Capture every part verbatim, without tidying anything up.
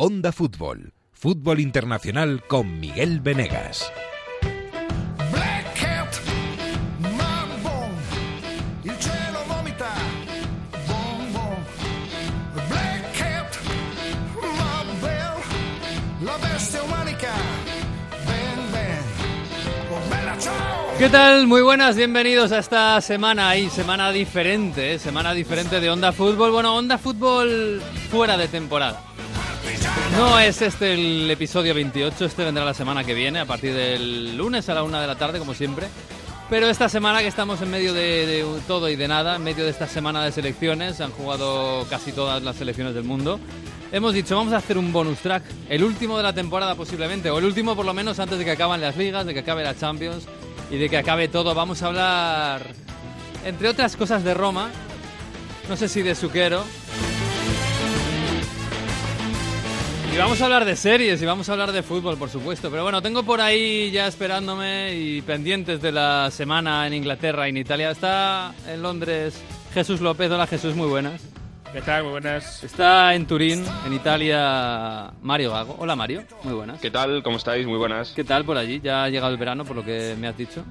Onda Fútbol, fútbol internacional con Miguel Venegas. ¿Qué tal? Muy buenas, bienvenidos a esta semana ahí, semana diferente, ¿eh? semana diferente de Onda Fútbol. Bueno, Onda Fútbol fuera de temporada. No es este el episodio veintiocho, este vendrá la semana que viene, a partir del lunes a la una de la tarde, como siempre. Pero esta semana que estamos en medio de, de todo y de nada, en medio de esta semana de selecciones, se han jugado casi todas las selecciones del mundo. Hemos dicho, vamos a hacer un bonus track, el último de la temporada posiblemente, o el último por lo menos antes de que acaben las ligas, de que acabe la Champions y de que acabe todo. Vamos a hablar, entre otras cosas, de Roma, no sé si de Suquero. Y vamos a hablar de series y vamos a hablar de fútbol, por supuesto. Pero bueno, tengo por ahí ya esperándome y pendientes de la semana en Inglaterra y en Italia. Está en Londres Jesús López. Hola Jesús, muy buenas. ¿Qué tal? Muy buenas. Está en Turín, en Italia, Mario Gago. Hola Mario, muy buenas. ¿Qué tal? ¿Cómo estáis? Muy buenas. ¿Qué tal por allí? Ya ha llegado el verano, por lo que me has dicho.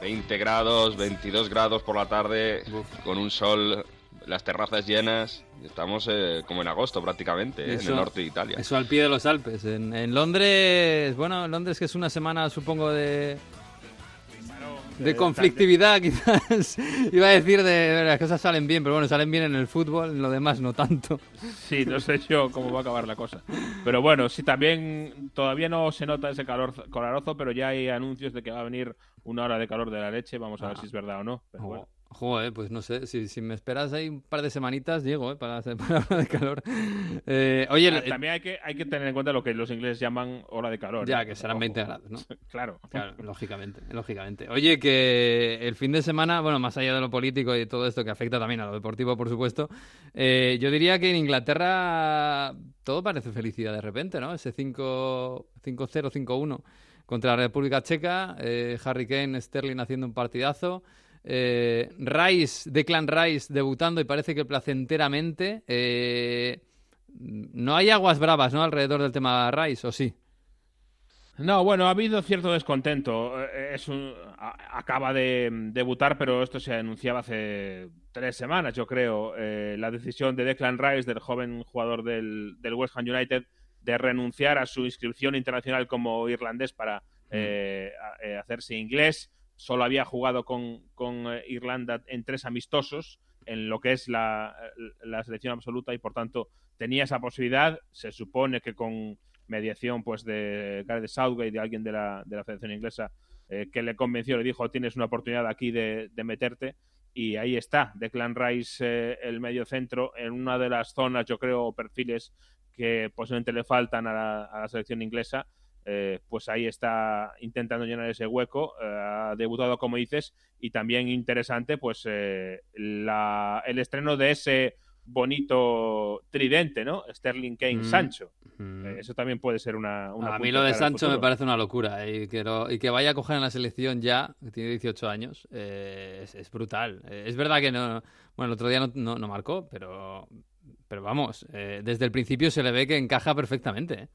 veinte grados, veintidós grados por la tarde, Uf. con un sol, las terrazas llenas. Estamos eh, como en agosto prácticamente, eh, eso, en el norte de Italia. Eso al pie de los Alpes. En, en Londres, bueno, en Londres que es una semana, supongo, de... De conflictividad, quizás. Iba a decir de las cosas salen bien, pero bueno, salen bien en el fútbol, en lo demás no tanto. Sí, no sé yo cómo va a acabar la cosa. Pero bueno, sí, también todavía no se nota ese calor colarazo, pero ya hay anuncios de que va a venir una hora de calor de la leche. Vamos a ah. ver si es verdad o no. Pero oh. bueno. Joder, pues no sé, si, si me esperas ahí un par de semanitas, llego, ¿eh? Para hacer para hora de calor. Eh, oye, ah, el, también hay que, hay que tener en cuenta lo que los ingleses llaman hora de calor. Ya, ¿eh? que serán Ojo. veinte grados, ¿no? Claro. Claro, lógicamente, lógicamente. Oye, que el fin de semana, bueno, más allá de lo político y todo esto que afecta también a lo deportivo, por supuesto, eh, yo diría que en Inglaterra todo parece felicidad de repente, ¿no? Ese cinco cero, cinco uno contra la República Checa, eh, Harry Kane, Sterling haciendo un partidazo... Eh, Rice, Declan Rice debutando y parece que placenteramente. eh, no hay aguas bravas, ¿no?, alrededor del tema Rice, ¿o sí? No, bueno, ha habido cierto descontento. Es un, a, acaba de debutar, pero esto se anunciaba hace tres semanas, yo creo, eh, la decisión de Declan Rice, del joven jugador del, del West Ham United, de renunciar a su inscripción internacional como irlandés para eh, mm. a, a hacerse inglés. Solo había jugado con, con Irlanda en tres amistosos, en lo que es la, la selección absoluta, y por tanto tenía esa posibilidad. Se supone que con mediación pues de Gareth Southgate y de alguien de la, de la Federación Inglesa, eh, que le convenció, le dijo, tienes una oportunidad aquí de, de meterte, y ahí está, Declan Rice, eh, el medio centro, en una de las zonas, yo creo, perfiles que posiblemente le faltan a la, a la selección inglesa. Eh, pues ahí está intentando llenar ese hueco. Eh, ha debutado, como dices, y también interesante pues eh, la, el estreno de ese bonito tridente, ¿no? Sterling, Kane, mm. Sancho. Mm. Eh, eso también puede ser una... una a mí lo de Sancho me parece una locura. Eh, y, que lo, y que vaya a coger en la selección ya, que tiene dieciocho años, eh, es, es brutal. Eh, es verdad que no... Bueno, el otro día no, no, no marcó, pero, pero vamos, eh, desde el principio se le ve que encaja perfectamente, ¿eh?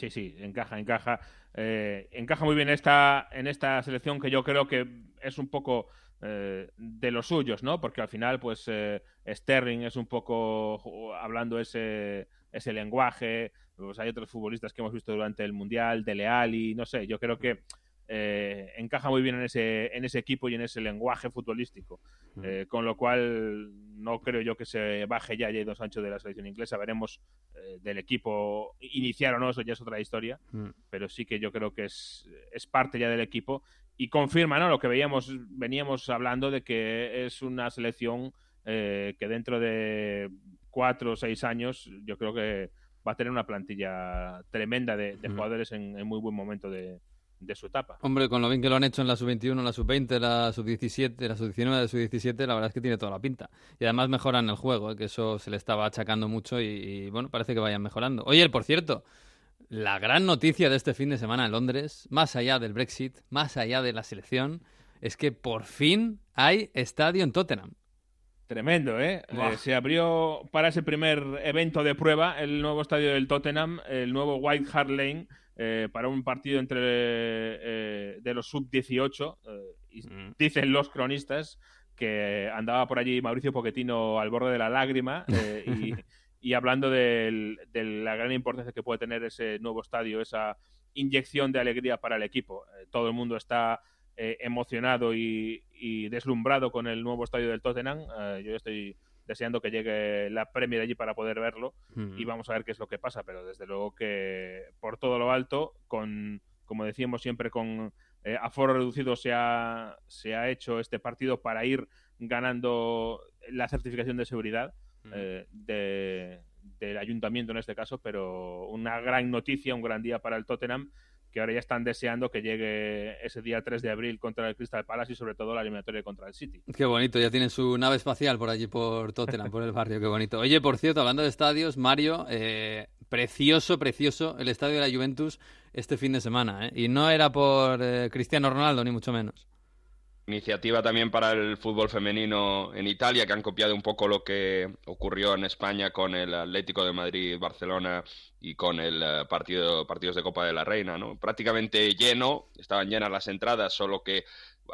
Sí, sí, encaja, encaja. Eh, encaja muy bien esta, en esta selección, que yo creo que es un poco eh, de los suyos, ¿no? Porque al final, pues, eh, Sterling es un poco hablando ese, ese lenguaje. Pues hay otros futbolistas que hemos visto durante el Mundial, Dele Alli, no sé. Yo creo que eh, encaja muy bien en ese, en ese equipo y en ese lenguaje futbolístico. Eh, con lo cual, no creo yo que se baje ya Jadon Sancho de la selección inglesa. Veremos eh, del equipo iniciar o no, eso ya es otra historia. Mm. Pero sí que yo creo que es, es parte ya del equipo. Y confirma, ¿no?, lo que veíamos, veníamos hablando, de que es una selección eh, que dentro de cuatro o seis años yo creo que va a tener una plantilla tremenda de, de mm. jugadores en, en muy buen momento de... de su etapa. Hombre, con lo bien que lo han hecho en la sub veintiuno, la sub veinte, la sub diecisiete, la sub diecinueve, la sub diecisiete, la verdad es que tiene toda la pinta. Y además mejoran el juego, ¿eh?, que eso se le estaba achacando mucho y, y bueno, parece que vayan mejorando. Oye, por cierto, la gran noticia de este fin de semana en Londres, más allá del Brexit, más allá de la selección, es que por fin hay estadio en Tottenham. Tremendo, ¿eh? eh se abrió para ese primer evento de prueba el nuevo estadio del Tottenham, el nuevo White Hart Lane, eh, para un partido entre eh, de los sub dieciocho. Eh, y dicen los cronistas que andaba por allí Mauricio Pochettino al borde de la lágrima eh, y... Y hablando de, de la gran importancia que puede tener ese nuevo estadio, esa inyección de alegría para el equipo. Eh, todo el mundo está eh, emocionado y, y deslumbrado con el nuevo estadio del Tottenham. Eh, yo estoy deseando que llegue la Premier allí para poder verlo mm. y vamos a ver qué es lo que pasa. Pero desde luego que por todo lo alto, con como decíamos siempre, con eh, aforo reducido se ha, se ha hecho este partido para ir ganando la certificación de seguridad. Eh, de, del ayuntamiento en este caso, pero una gran noticia, un gran día para el Tottenham, que ahora ya están deseando que llegue ese día tres de abril contra el Crystal Palace y sobre todo la eliminatoria contra el City. Qué bonito, ya tienen su nave espacial por allí por Tottenham, por el barrio, qué bonito. Oye, por cierto, hablando de estadios, Mario, eh, precioso, precioso el estadio de la Juventus este fin de semana, ¿eh? Y no era por eh, Cristiano Ronaldo, ni mucho menos. Iniciativa también para el fútbol femenino en Italia, que han copiado un poco lo que ocurrió en España con el Atlético de Madrid, Barcelona y con el partido partidos de Copa de la Reina, ¿no? Prácticamente lleno, estaban llenas las entradas, solo que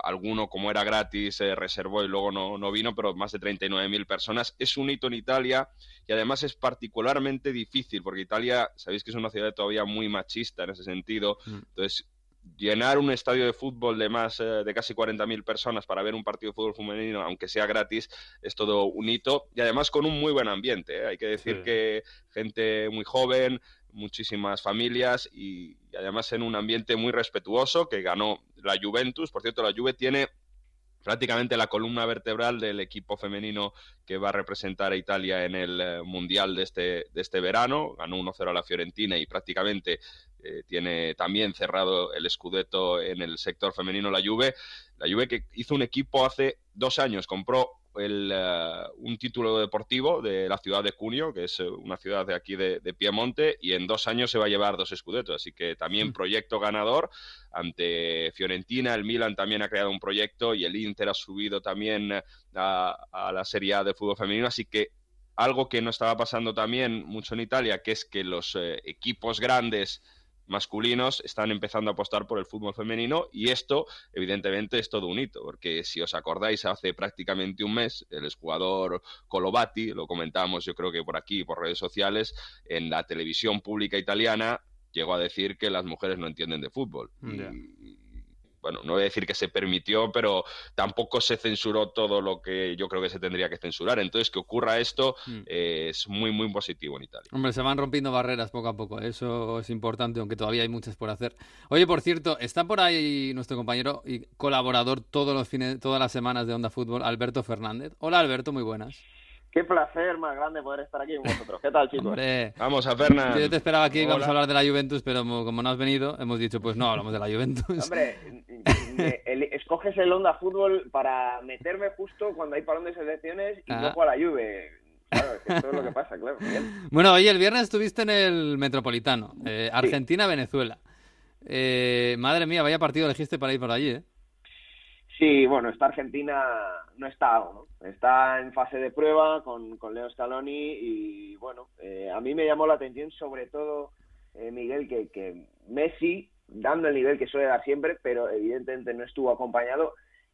alguno, como era gratis, eh, reservó y luego no, no vino, pero más de treinta y nueve mil personas. Es un hito en Italia y además es particularmente difícil, porque Italia, sabéis que es una ciudad todavía muy machista en ese sentido, entonces... Llenar un estadio de fútbol de más de casi cuarenta mil personas para ver un partido de fútbol femenino, aunque sea gratis, es todo un hito y además con un muy buen ambiente, ¿eh? Hay que decir sí. que gente muy joven, muchísimas familias y, y además en un ambiente muy respetuoso que ganó la Juventus. Por cierto, la Juve tiene prácticamente la columna vertebral del equipo femenino que va a representar a Italia en el Mundial de este, de este verano. Ganó uno cero a la Fiorentina y prácticamente eh, tiene también cerrado el Scudetto en el sector femenino la Juve. La Juve que hizo un equipo hace dos años, compró el, uh, un título deportivo de la ciudad de Cuneo, que es una ciudad de aquí de, de Piemonte, y en dos años se va a llevar dos Scudettos. Así que también proyecto ganador ante Fiorentina. El Milan también ha creado un proyecto y el Inter ha subido también a, a la Serie A de fútbol femenino. Así que algo que no estaba pasando también mucho en Italia, que es que los eh, equipos grandes masculinos están empezando a apostar por el fútbol femenino y esto, evidentemente, es todo un hito, porque si os acordáis, hace prácticamente un mes, el exjugador Colovati, lo comentábamos yo creo que por aquí, por redes sociales, en la televisión pública italiana, llegó a decir que las mujeres no entienden de fútbol. Yeah. Y, bueno, no voy a decir que se permitió, pero tampoco se censuró todo lo que yo creo que se tendría que censurar. Entonces, que ocurra esto mm. eh, es muy, muy positivo en Italia. Hombre, se van rompiendo barreras poco a poco. Eso es importante, aunque todavía hay muchas por hacer. Oye, por cierto, está por ahí nuestro compañero y colaborador todos los fines, todas las semanas de Onda Fútbol, Alberto Fernández. Hola, Alberto, muy buenas. Qué placer más grande poder estar aquí con vosotros. ¿Qué tal, chicos? Hombre, vamos a Fernández. Yo te esperaba aquí, Hola. Vamos a hablar de la Juventus, pero como no has venido, hemos dicho, pues no, hablamos de la Juventus. Hombre, el, escoges el Onda Fútbol para meterme justo cuando hay parón de selecciones y luego ah. a la Juve. Claro, es que eso es lo que pasa, claro. Bien. Bueno, oye, el viernes estuviste en el Metropolitano, eh, Argentina-Venezuela. Eh, madre mía, vaya partido elegiste para ir por allí, ¿eh? Sí, bueno, esta Argentina no está algo, ¿no? Está en fase de prueba con, con Leo Scaloni y, bueno, eh, a mí me llamó la atención sobre todo, eh, Miguel, que, que Messi, dando el nivel que suele dar siempre, pero evidentemente no estuvo acompañado,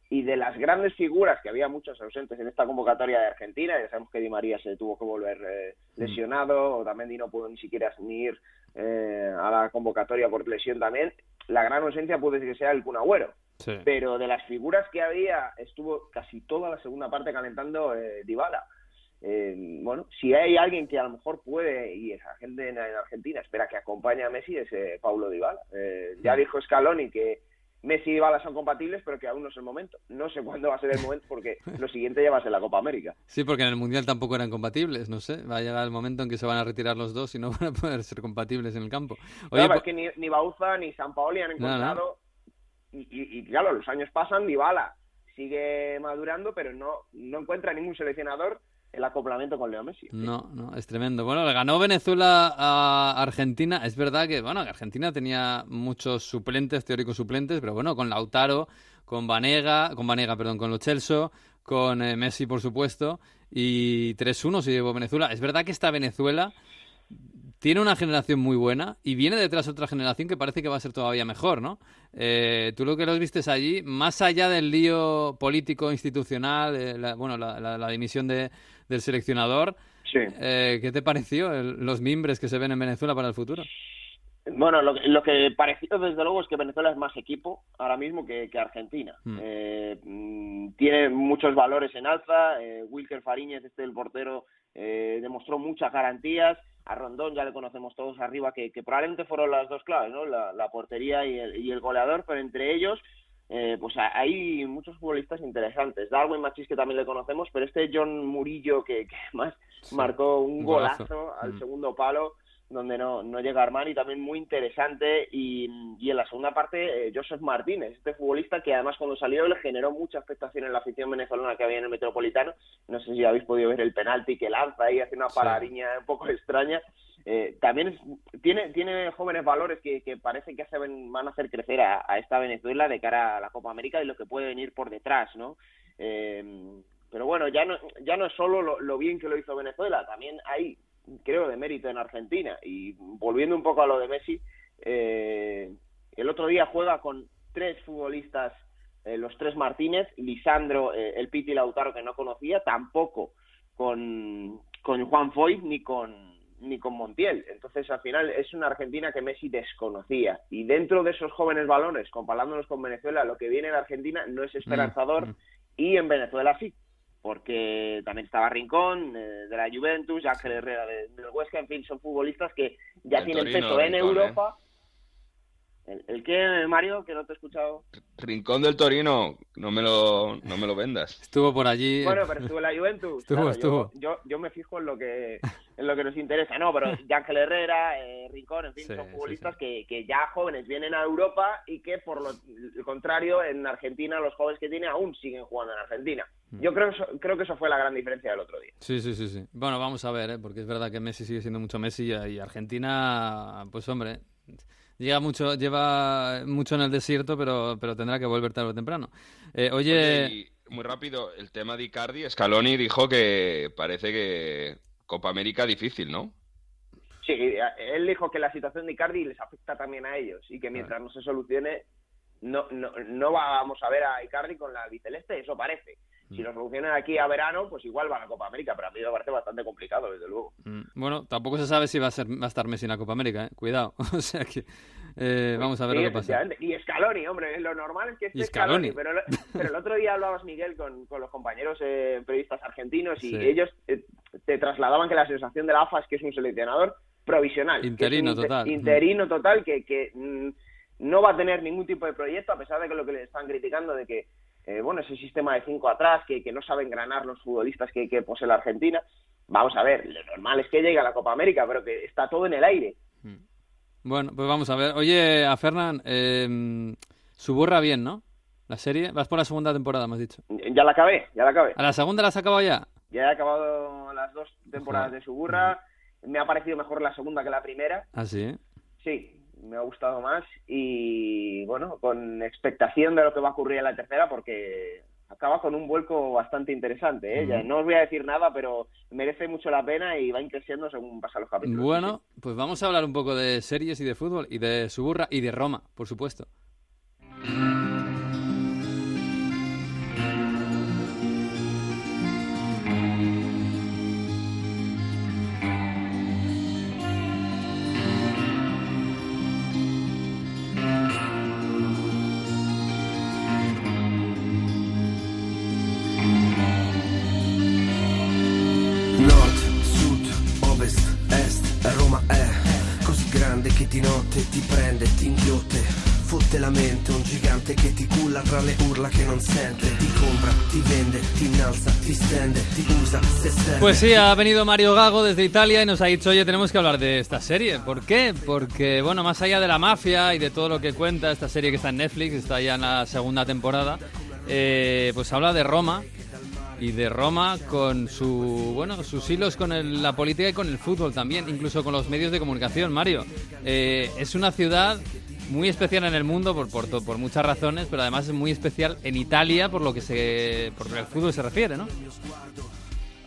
y de las grandes figuras, que había muchos ausentes en esta convocatoria de Argentina, ya sabemos que Di María se tuvo que volver eh, lesionado, o también Di no pudo ni siquiera ir eh, a la convocatoria por lesión también, la gran ausencia puede decir que sea el Kun Agüero. Sí. Pero de las figuras que había, estuvo casi toda la segunda parte calentando eh, Dybala. Eh, bueno, si hay alguien que a lo mejor puede, y esa gente en, en Argentina espera que acompañe a Messi, es eh, Paulo Dybala. Eh, ya dijo Scaloni que Messi y Dybala son compatibles, pero que aún no es el momento. No sé cuándo va a ser el momento, porque lo siguiente ya va a ser la Copa América. Sí, porque en el Mundial tampoco eran compatibles, no sé. Va a llegar el momento en que se van a retirar los dos y no van a poder ser compatibles en el campo. Oye, claro, es que ni, ni Bauza ni Sampaoli han encontrado... No, no. Y, y, y claro, los años pasan, Dybala sigue madurando, pero no, no encuentra ningún seleccionador el acoplamiento con Leo Messi. ¿Sí? No, no, es tremendo. Bueno, le ganó Venezuela a Argentina. Es verdad que, bueno, Argentina tenía muchos suplentes, teóricos suplentes, pero bueno, con Lautaro, con Vanega, con Vanega, perdón, con Lo Celso, con eh, Messi, por supuesto, y tres uno se llevó Venezuela. Es verdad que esta Venezuela tiene una generación muy buena y viene detrás otra generación que parece que va a ser todavía mejor, ¿no? Eh, tú lo que los vistes allí, más allá del lío político, institucional, eh, la, bueno, la, la, la dimisión de, del seleccionador, sí. eh, ¿qué te pareció el, los mimbres que se ven en Venezuela para el futuro? Bueno, lo, lo que pareció desde luego es que Venezuela es más equipo ahora mismo que, que Argentina. Mm. Eh, tiene muchos valores en alza. Eh, Wilker Fariñez, este el portero, eh, demostró muchas garantías. A Rondón ya le conocemos todos arriba, que, que probablemente fueron las dos claves, ¿no? La, la portería y el, y el goleador, pero entre ellos eh, pues hay muchos futbolistas interesantes. Darwin Machís, que también le conocemos, pero este John Murillo, que, que más marcó un golazo, golazo al mm. segundo palo, donde no, no llega Armani, también muy interesante. Y, y en la segunda parte, eh, Joseph Martínez, este futbolista que además cuando salió le generó mucha expectación en la afición venezolana que había en el Metropolitano. No sé si habéis podido ver el penalti que lanza ahí, hace una paradiña sí. un poco extraña. Eh, también es, tiene, tiene jóvenes valores que, que parece que hacen, van a hacer crecer a, a esta Venezuela de cara a la Copa América y lo que puede venir por detrás, ¿no? Eh, pero bueno, ya no, ya no es solo lo, lo bien que lo hizo Venezuela, también hay... creo, de mérito en Argentina. Y volviendo un poco a lo de Messi, eh, el otro día juega con tres futbolistas, eh, los tres Martínez, Lisandro, eh, el Piti Lautaro, que no conocía, tampoco con, con Juan Foyth ni con, ni con Montiel. Entonces, al final, es una Argentina que Messi desconocía. Y dentro de esos jóvenes balones, comparándonos con Venezuela, lo que viene en Argentina no es esperanzador, mm-hmm. y en Venezuela sí. Porque también estaba Rincón, eh, de la Juventus, Ángel Herrera del de Huesca, en fin, son futbolistas que ya el tienen Torino, peso en Rincón, Europa. Eh. ¿El, ¿El qué, Mario? Que no te he escuchado. Rincón del Torino, no me lo, no me lo vendas. Estuvo por allí. Bueno, pero estuvo en la Juventus. Estuvo, claro, estuvo. Yo, yo, yo me fijo en lo que en lo que nos interesa. No, pero Ángel Herrera, eh, Rincón, en fin, sí, son futbolistas sí, sí. Que, que ya jóvenes vienen a Europa y que, por lo el contrario, en Argentina los jóvenes que tienen aún siguen jugando en Argentina. Yo creo, creo que eso fue la gran diferencia del otro día. Sí, sí, sí, sí. Bueno, vamos a ver, ¿eh? Porque es verdad que Messi sigue siendo mucho Messi y Argentina, pues hombre, llega mucho, lleva mucho en el desierto, pero, pero tendrá que volver tarde o temprano. Eh, oye, oye y muy rápido, el tema de Icardi, Scaloni dijo que parece que Copa América difícil, ¿no? Sí, él dijo que la situación de Icardi les afecta también a ellos y que mientras no se solucione no, no, no vamos a ver a Icardi con la albiceleste, eso parece. Si lo solucionan aquí a verano, pues igual van a Copa América, pero a mí me parece bastante complicado, desde luego. Bueno, tampoco se sabe si va a, ser, va a estar Messi en la Copa América, ¿eh? Cuidado. O sea que eh, vamos a ver sí, lo que pasa. Y Scaloni, hombre, lo normal es que esté Scaloni. Scaloni pero, pero el otro día hablabas, Miguel, con, con los compañeros eh, periodistas argentinos y sí. ellos eh, te trasladaban que la sensación de la A F A es que es un seleccionador provisional. Interino inter, total. Interino total, que, que mmm, no va a tener ningún tipo de proyecto, a pesar de que lo que le están criticando de que Eh, bueno, ese sistema de cinco atrás que, que no sabe engranar los futbolistas que, que posee la Argentina. Vamos a ver, lo normal es que llegue a la Copa América, pero que está todo en el aire. Bueno, pues vamos a ver. Oye, a Fernán, eh, Suburra bien, ¿no? La serie, vas por la segunda temporada, me has dicho. Ya la acabé, ya la acabé. ¿A la segunda la has acabado ya? Ya he acabado las dos temporadas Ojalá. de Suburra. Me ha parecido mejor la segunda que la primera. ¿Ah, sí? Sí. Me ha gustado más y, bueno, con expectación de lo que va a ocurrir en la tercera, porque acaba con un vuelco bastante interesante, ¿eh? Mm. Ya no os voy a decir nada, pero merece mucho la pena y va increciendo según pasan los capítulos. Bueno, pues vamos a hablar un poco de series y de fútbol y de Suburra y de Roma, por supuesto. Pues sí, ha venido Mario Gago desde Italia y nos ha dicho, oye, tenemos que hablar de esta serie. ¿Por qué? Porque, bueno, más allá de la mafia y de todo lo que cuenta esta serie que está en Netflix, está ya en la segunda temporada, eh, pues habla de Roma y de Roma con su bueno sus hilos con el, la política y con el fútbol también, incluso con los medios de comunicación, Mario. Eh, es una ciudad muy especial en el mundo por, por, por muchas razones, pero además es muy especial en Italia por lo que se, por lo que el fútbol se refiere, ¿no?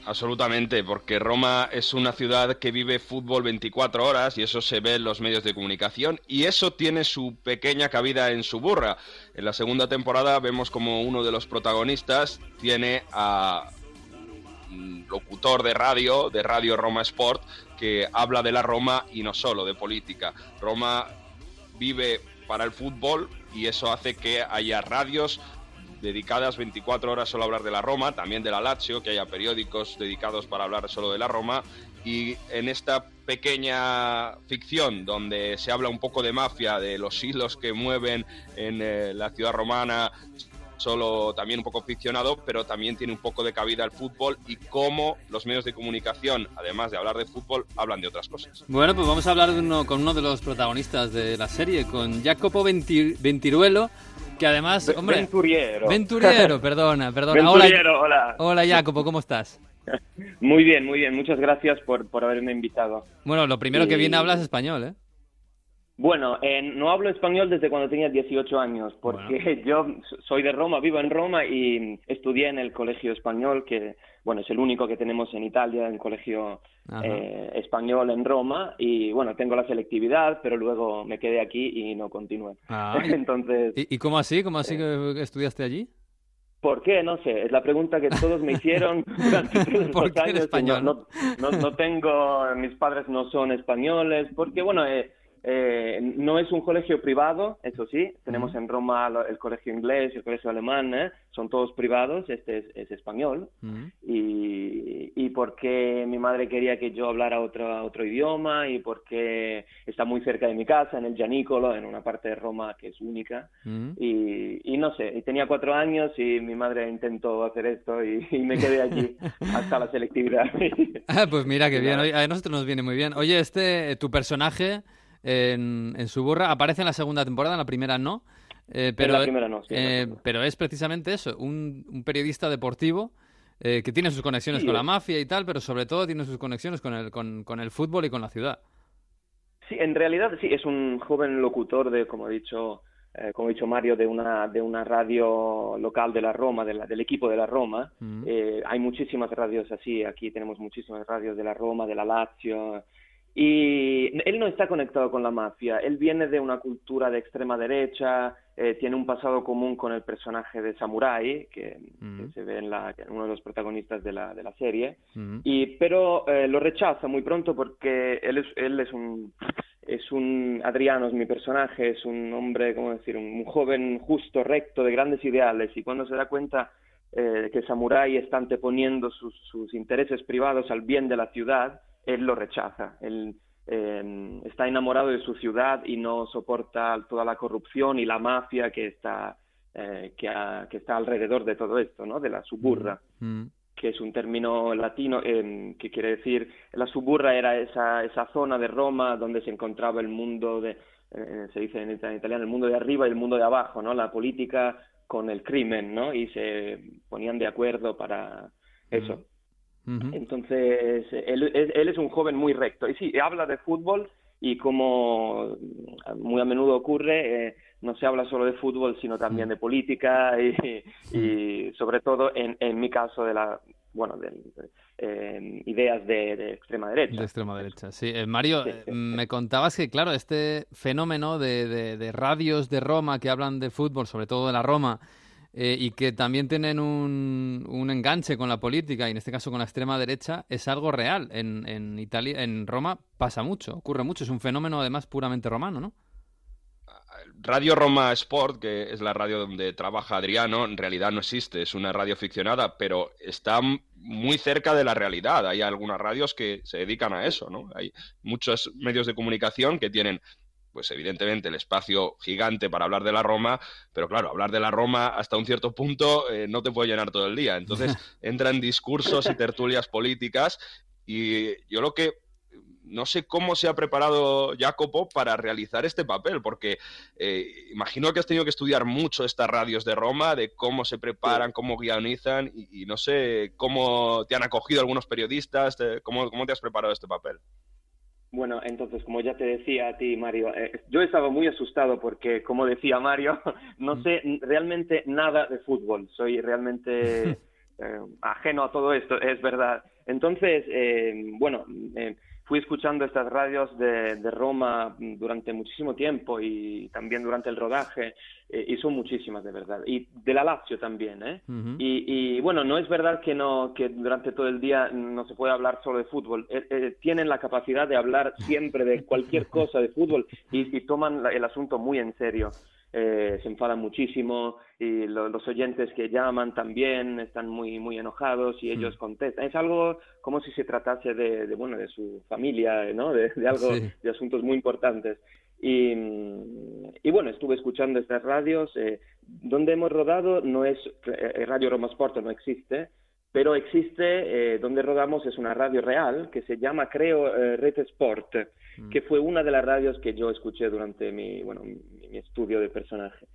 Absolutamente, porque Roma es una ciudad que vive fútbol veinticuatro horas y eso se ve en los medios de comunicación y eso tiene su pequeña cabida en Suburra. En la segunda temporada vemos como uno de los protagonistas tiene a un locutor de radio, de Radio Roma Sport, que habla de la Roma y no solo de política. Roma vive para el fútbol y eso hace que haya radios dedicadas veinticuatro horas solo a hablar de la Roma, también de la Lazio, que haya periódicos dedicados para hablar solo de la Roma, y en esta pequeña ficción donde se habla un poco de mafia, de los hilos que mueven en eh, la ciudad romana, solo también un poco ficcionado, pero también tiene un poco de cabida el fútbol y cómo los medios de comunicación, además de hablar de fútbol, hablan de otras cosas. Bueno, pues vamos a hablar de uno, con uno de los protagonistas de la serie, con Jacopo Venturiero, que además, hombre... Venturiero. Venturiero, perdona, perdona. Venturiero, hola. Hola, hola Jacopo, ¿cómo estás? Muy bien, muy bien. Muchas gracias por, por haberme invitado. Bueno, lo primero y... que bien hablas es español, ¿eh? Bueno, eh, no hablo español desde cuando tenía dieciocho años, porque bueno. yo soy de Roma, vivo en Roma y estudié en el colegio español, que bueno es el único que tenemos en Italia, el colegio eh, español en Roma, y bueno, tengo la selectividad, pero luego me quedé aquí y no continué. Ah, Entonces, ¿y, ¿Y cómo así? ¿Cómo así eh, que estudiaste allí? ¿Por qué? No sé, es la pregunta que todos me hicieron durante todos los años. No, no, no, no tengo, mis padres no son españoles, porque bueno... Eh, Eh, no es un colegio privado, eso sí, tenemos en Roma el colegio inglés, el colegio alemán, ¿eh? Son todos privados, este es, es español, uh-huh. y, y porque mi madre quería que yo hablara otro, otro idioma y porque está muy cerca de mi casa, en el Gianicolo, en una parte de Roma que es única, uh-huh. y, y no sé, tenía cuatro años y mi madre intentó hacer esto y, y me quedé allí hasta la selectividad. Ah, pues mira qué bien, a nosotros nos viene muy bien. Oye, este, tu personaje... En, en Suburra aparece en la segunda temporada, en la primera no, eh, pero, en la primera no sí, eh, en la pero es precisamente eso, un, un periodista deportivo eh, que tiene sus conexiones sí, con la mafia y tal, pero sobre todo tiene sus conexiones con el, con, con el fútbol y con la ciudad. Sí, en realidad sí, es un joven locutor de, como he dicho, eh, como he dicho Mario, de una de una radio local de la Roma, de la, del equipo de la Roma. Uh-huh. eh, hay muchísimas radios así, aquí tenemos muchísimas radios de la Roma, de la Lazio... Y él no está conectado con la mafia, él viene de una cultura de extrema derecha, eh, tiene un pasado común con el personaje de Samurai, que, mm. que se ve en, la, en uno de los protagonistas de la, de la serie, mm. y, pero eh, lo rechaza muy pronto porque él es, él es un... es un Adriano, es mi personaje, es un hombre, ¿cómo decir?, un joven justo, recto, de grandes ideales, y cuando se da cuenta eh, que Samurai está anteponiendo sus, sus intereses privados al bien de la ciudad, él lo rechaza, él eh, está enamorado de su ciudad y no soporta toda la corrupción y la mafia que está eh, que, ha, que está alrededor de todo esto, ¿no? De la suburra, mm. que es un término latino eh, que quiere decir, la suburra era esa esa zona de Roma donde se encontraba el mundo de, eh, se dice en italiano, el mundo de arriba y el mundo de abajo, ¿no? La política con el crimen, ¿no? Y se ponían de acuerdo para eso. Mm. Entonces, él, él es un joven muy recto. Y sí, habla de fútbol y como muy a menudo ocurre, eh, no se habla solo de fútbol, sino también de política y, y sobre todo, en, en mi caso, de la... bueno, de, de, eh, ideas de, de extrema derecha. De extrema derecha, sí. Eh, Mario, sí, sí, sí. me contabas que, claro, este fenómeno de, de, de radios de Roma que hablan de fútbol, sobre todo de la Roma, Eh, y que también tienen un, un enganche con la política, y en este caso con la extrema derecha, es algo real. En, en Italia, en Roma pasa mucho, ocurre mucho, es un fenómeno además puramente romano, ¿no? Radio Roma Sport, que es la radio donde trabaja Adriano, en realidad no existe, es una radio ficcionada, pero está muy cerca de la realidad. Hay algunas radios que se dedican a eso, ¿no? Hay muchos medios de comunicación que tienen... pues evidentemente el espacio gigante para hablar de la Roma, pero claro, hablar de la Roma hasta un cierto punto eh, no te puede llenar todo el día. Entonces entran discursos y tertulias políticas y yo lo que... no sé cómo se ha preparado Jacopo para realizar este papel, porque eh, imagino que has tenido que estudiar mucho estas radios de Roma, de cómo se preparan, cómo guionizan y, y no sé cómo te han acogido algunos periodistas, te, cómo, cómo te has preparado este papel. Bueno, entonces, como ya te decía a ti, Mario, eh, yo estaba muy asustado porque, como decía Mario, no sé realmente nada de fútbol. Soy realmente eh, ajeno a todo esto, es verdad. Entonces, eh, bueno, eh, fui escuchando estas radios de, de Roma durante muchísimo tiempo y también durante el rodaje, eh, y son muchísimas, de verdad. Y de la Lazio también, ¿eh? Uh-huh. Y, y, bueno, no es verdad que, no, que durante todo el día no se puede hablar solo de fútbol. Eh, eh, tienen la capacidad de hablar siempre de cualquier cosa de fútbol y, y toman la, el asunto muy en serio. Eh, se enfadan muchísimo y lo, los oyentes que llaman también están muy muy enojados y ellos mm. contestan. Es algo como si se tratase de, de bueno de su familia, ¿no? De, de algo, sí. de asuntos muy importantes. Y, y bueno, estuve escuchando estas radios. Eh, donde hemos rodado no es eh, Radio Roma Sport, no existe, pero existe eh, donde rodamos es una radio real que se llama, creo, eh, Rete Sport, que fue una de las radios que yo escuché durante mi, bueno, mi, mi estudio de personaje.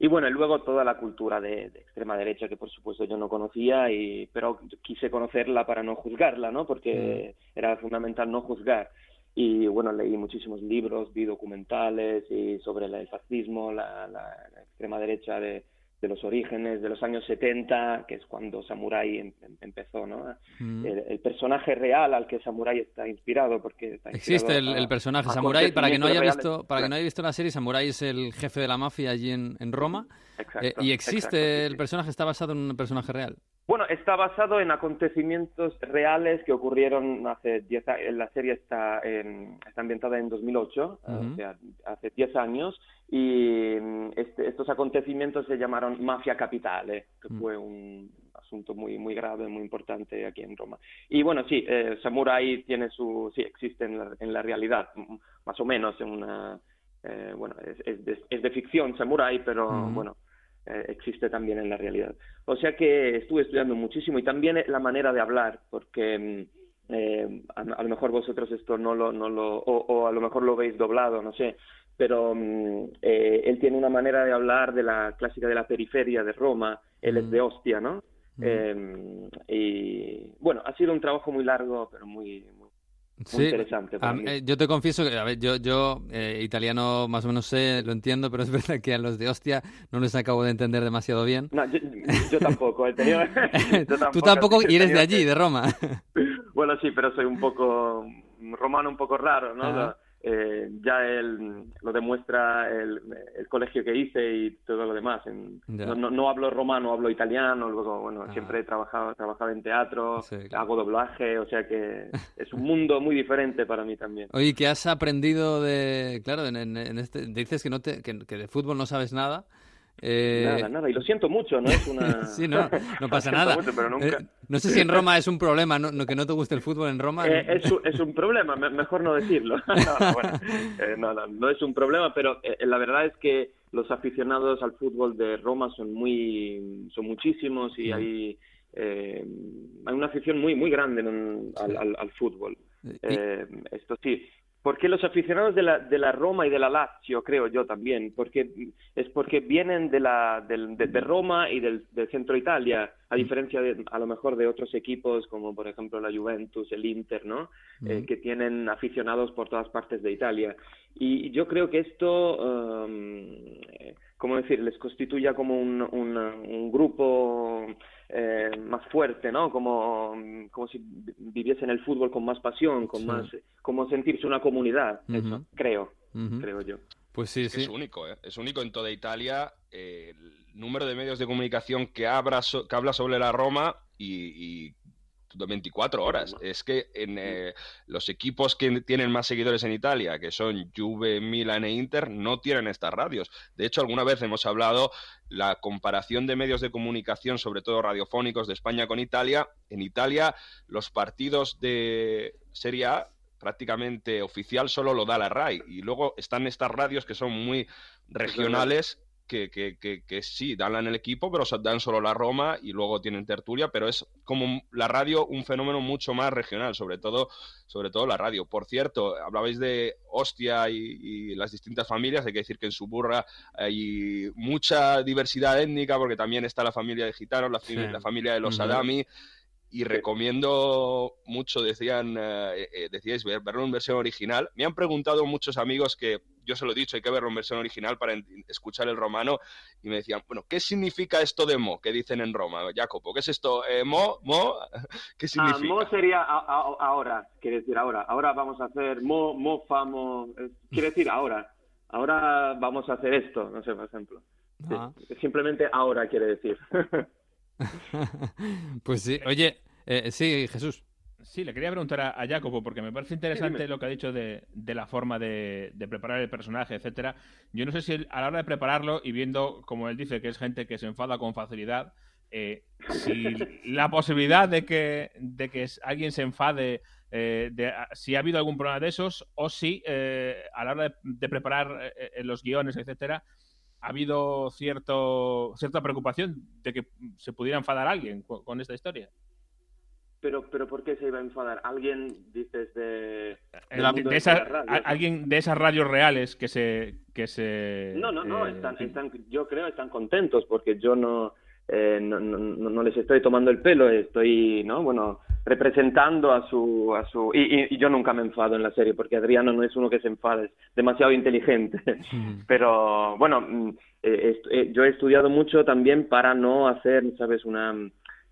Y bueno, y luego toda la cultura de, de extrema derecha, que por supuesto yo no conocía, y pero quise conocerla para no juzgarla, ¿no? Porque mm. era fundamental no juzgar. Y bueno, leí muchísimos libros, vi documentales y sobre el fascismo, la, la, la extrema derecha de, de los orígenes, de los años setenta, que es cuando Samurai em, em, empezó, ¿no? Mm. El, el personaje real al que Samurai está inspirado, porque está inspirado existe a, el, el personaje Samurai, para que no haya reales. visto, para que no haya visto la serie, Samurai es el jefe de la mafia allí en, en Roma. Exacto, eh, y existe exacto, sí, el sí. personaje, está basado en un personaje real. Bueno, está basado en acontecimientos reales que ocurrieron hace diez años. La serie está, en, está ambientada en dos mil ocho, uh-huh. o sea, hace diez años, y este, estos acontecimientos se llamaron Mafia Capitale, que uh-huh. fue un asunto muy muy grave, muy importante aquí en Roma. Y bueno, sí, eh, Samurai tiene su, sí, existe en la, en la realidad, más o menos, en una, eh, bueno, es, es, de, es de ficción Samurai, pero uh-huh. bueno. existe también en la realidad. O sea que estuve estudiando muchísimo y también la manera de hablar, porque eh, a, a lo mejor vosotros esto no lo, no lo o, o a lo mejor lo veis doblado, no sé, pero eh, él tiene una manera de hablar de la clásica de la periferia de Roma, él mm. es de Ostia, ¿no? Mm. Eh, y bueno, ha sido un trabajo muy largo, pero muy... muy Muy sí, interesante para mí. Eh, yo te confieso que, a ver, yo, yo eh, italiano más o menos sé, lo entiendo, pero es verdad que a los de Ostia no les acabo de entender demasiado bien. No, yo, yo tampoco, he tenido... yo tampoco. Tú tampoco, y eres de allí, de Roma. Bueno, sí, pero soy un poco romano, un poco raro, ¿no? Ah. Eh, ya el, lo demuestra el, el colegio que hice y todo lo demás. En, no, no, no hablo romano, hablo italiano, luego bueno ah. siempre he trabajado, trabajado en teatro, sí, claro. hago doblaje, o sea que es un mundo muy diferente para mí también. Oye, ¿qué has aprendido de...? Claro, en, en, en este, dices que, no te, que, que de fútbol no sabes nada. Eh... Nada, nada, y lo siento mucho, no es una... sí, no, no pasa nada. Mucho, pero nunca... eh, no sé si en Roma es un problema, ¿no? Que no te guste el fútbol en Roma. Eh, es, un, es un problema, me, mejor no decirlo. No, bueno, eh, no, no, no es un problema, pero eh, la verdad es que los aficionados al fútbol de Roma son muy son muchísimos y sí. hay, eh, hay una afición muy muy grande en, al, al, al fútbol. Eh, y... Esto sí. Porque los aficionados de la, de la Roma y de la Lazio, creo yo también, porque es porque vienen de la de, de, de Roma y del, del centro de Italia, a diferencia de, a lo mejor de otros equipos como por ejemplo la Juventus, el Inter, ¿no? Eh, que tienen aficionados por todas partes de Italia. Y yo creo que esto, um, ¿cómo decir?, les constituye como un, un, un grupo eh, más fuerte, ¿no? Como, como si viviesen el fútbol con más pasión, con sí. más, como sentirse una comunidad, uh-huh. eso, creo, uh-huh. creo yo. Pues sí, sí. Es único, ¿eh? Es único en toda Italia eh, el número de medios de comunicación que, abra so- que habla sobre la Roma y... y... veinticuatro horas. Es que en eh, los equipos que tienen más seguidores en Italia, que son Juve, Milan e Inter, no tienen estas radios. De hecho, alguna vez hemos hablado la comparación de medios de comunicación, sobre todo radiofónicos, de España con Italia. En Italia, los partidos de Serie A prácticamente oficial solo lo da la RAI. Y luego están estas radios que son muy regionales. Que, que, que, que sí, dan en el equipo, pero dan solo la Roma y luego tienen tertulia, pero es como la radio un fenómeno mucho más regional, sobre todo sobre todo la radio. Por cierto, hablabais de Ostia y, y las distintas familias, hay que decir que en Suburra hay mucha diversidad étnica, porque también está la familia de gitanos, la, sí. la familia de los Adami, y recomiendo mucho, decían, eh, eh, decíais verlo en versión original. Me han preguntado muchos amigos que, yo se lo he dicho, hay que verlo en versión original para escuchar el romano, y me decían, bueno, ¿qué significa esto de mo? ¿Qué dicen en Roma, Jacopo? ¿Qué es esto? Eh, ¿Mo? ¿Mo? ¿Qué significa? Ah, mo sería a, a, ahora, quiere decir ahora. Ahora vamos a hacer mo, mo, famo, eh, quiere decir ahora. Ahora vamos a hacer esto, no sé, por ejemplo. Sí, ah. Simplemente ahora quiere decir. Pues sí, oye, eh, sí, Jesús. Sí, le quería preguntar a, a Jacopo, porque me parece interesante sí, lo que ha dicho de, de la forma de, de preparar el personaje, etcétera. Yo no sé si él, a la hora de prepararlo y viendo, como él dice, que es gente que se enfada con facilidad, eh, si la posibilidad de que, de que alguien se enfade, eh, de, si ha habido algún problema de esos, o si eh, a la hora de, de preparar eh, los guiones, etcétera, ha habido cierto, cierta preocupación de que se pudiera enfadar a alguien con, con esta historia. Pero, pero ¿por qué se iba a enfadar? ¿Alguien, dices, de, la, de, esa, de radio, a, alguien de esas radios reales que se... Que se no, no, no. Eh, están, están, yo creo están contentos porque yo no, eh, no, no, no les estoy tomando el pelo. Estoy, ¿no? Bueno, representando a su... a su y, y, y yo nunca me enfado en la serie porque Adriano no es uno que se enfada. Es demasiado inteligente. Mm. Pero, bueno, eh, est- eh, yo he estudiado mucho también para no hacer, ¿sabes? Una...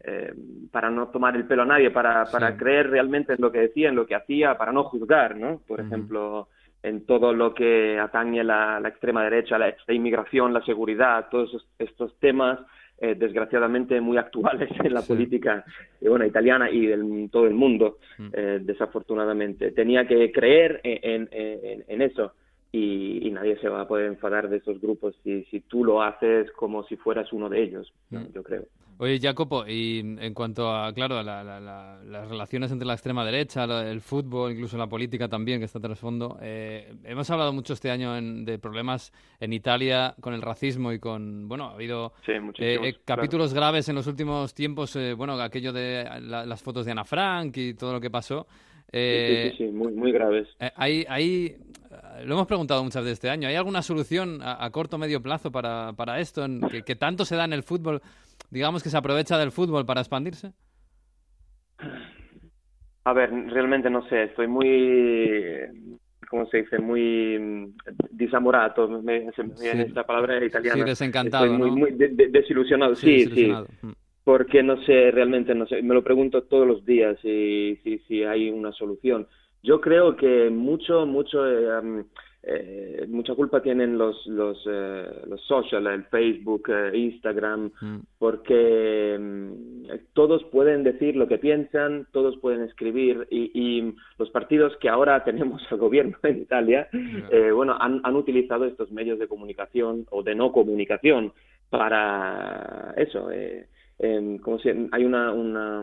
Eh, para no tomar el pelo a nadie, para, para sí. creer realmente en lo que decía, en lo que hacía, para no juzgar, ¿no? Por uh-huh. ejemplo, en todo lo que atañe la, la extrema derecha, la, la inmigración, la seguridad, todos esos, estos temas eh, desgraciadamente muy actuales en la sí. política eh, bueno, italiana y en todo el mundo, uh-huh. eh, desafortunadamente. Tenía que creer en, en, en, en eso. Y, y nadie se va a poder enfadar de esos grupos si, si tú lo haces como si fueras uno de ellos, mm. yo creo. Oye, Jacopo, y en cuanto a, claro, la, la, la, las relaciones entre la extrema derecha, la, el fútbol, incluso la política también, que está trasfondo, eh, hemos hablado mucho este año en, de problemas en Italia con el racismo y con, bueno, ha habido sí, eh, eh, capítulos claro. graves en los últimos tiempos, eh, bueno, aquello de la, las fotos de Ana Frank y todo lo que pasó. Eh, sí, sí, sí, muy, muy graves. Eh, hay, hay, lo hemos preguntado muchas veces este año, ¿hay alguna solución a, a corto o medio plazo para, para esto, en, que, que tanto se da en el fútbol, digamos que se aprovecha del fútbol para expandirse? A ver, realmente no sé, estoy muy, ¿cómo se dice? Muy desamorato, me, se me viene sí. esta palabra italiana. Sí, desencantado, estoy muy, ¿no? muy de, de, desilusionado, sí, sí. Desilusionado. sí. Mm. Porque no sé, realmente no sé, me lo pregunto todos los días si, si, si hay una solución. Yo creo que mucho, mucho, eh, eh, mucha culpa tienen los los, eh, los social, el Facebook, eh, Instagram, mm. porque eh, todos pueden decir lo que piensan, todos pueden escribir y, y los partidos que ahora tenemos al gobierno en Italia, yeah. eh, bueno, han, han utilizado estos medios de comunicación o de no comunicación para eso, eh, Eh, como si hay una, una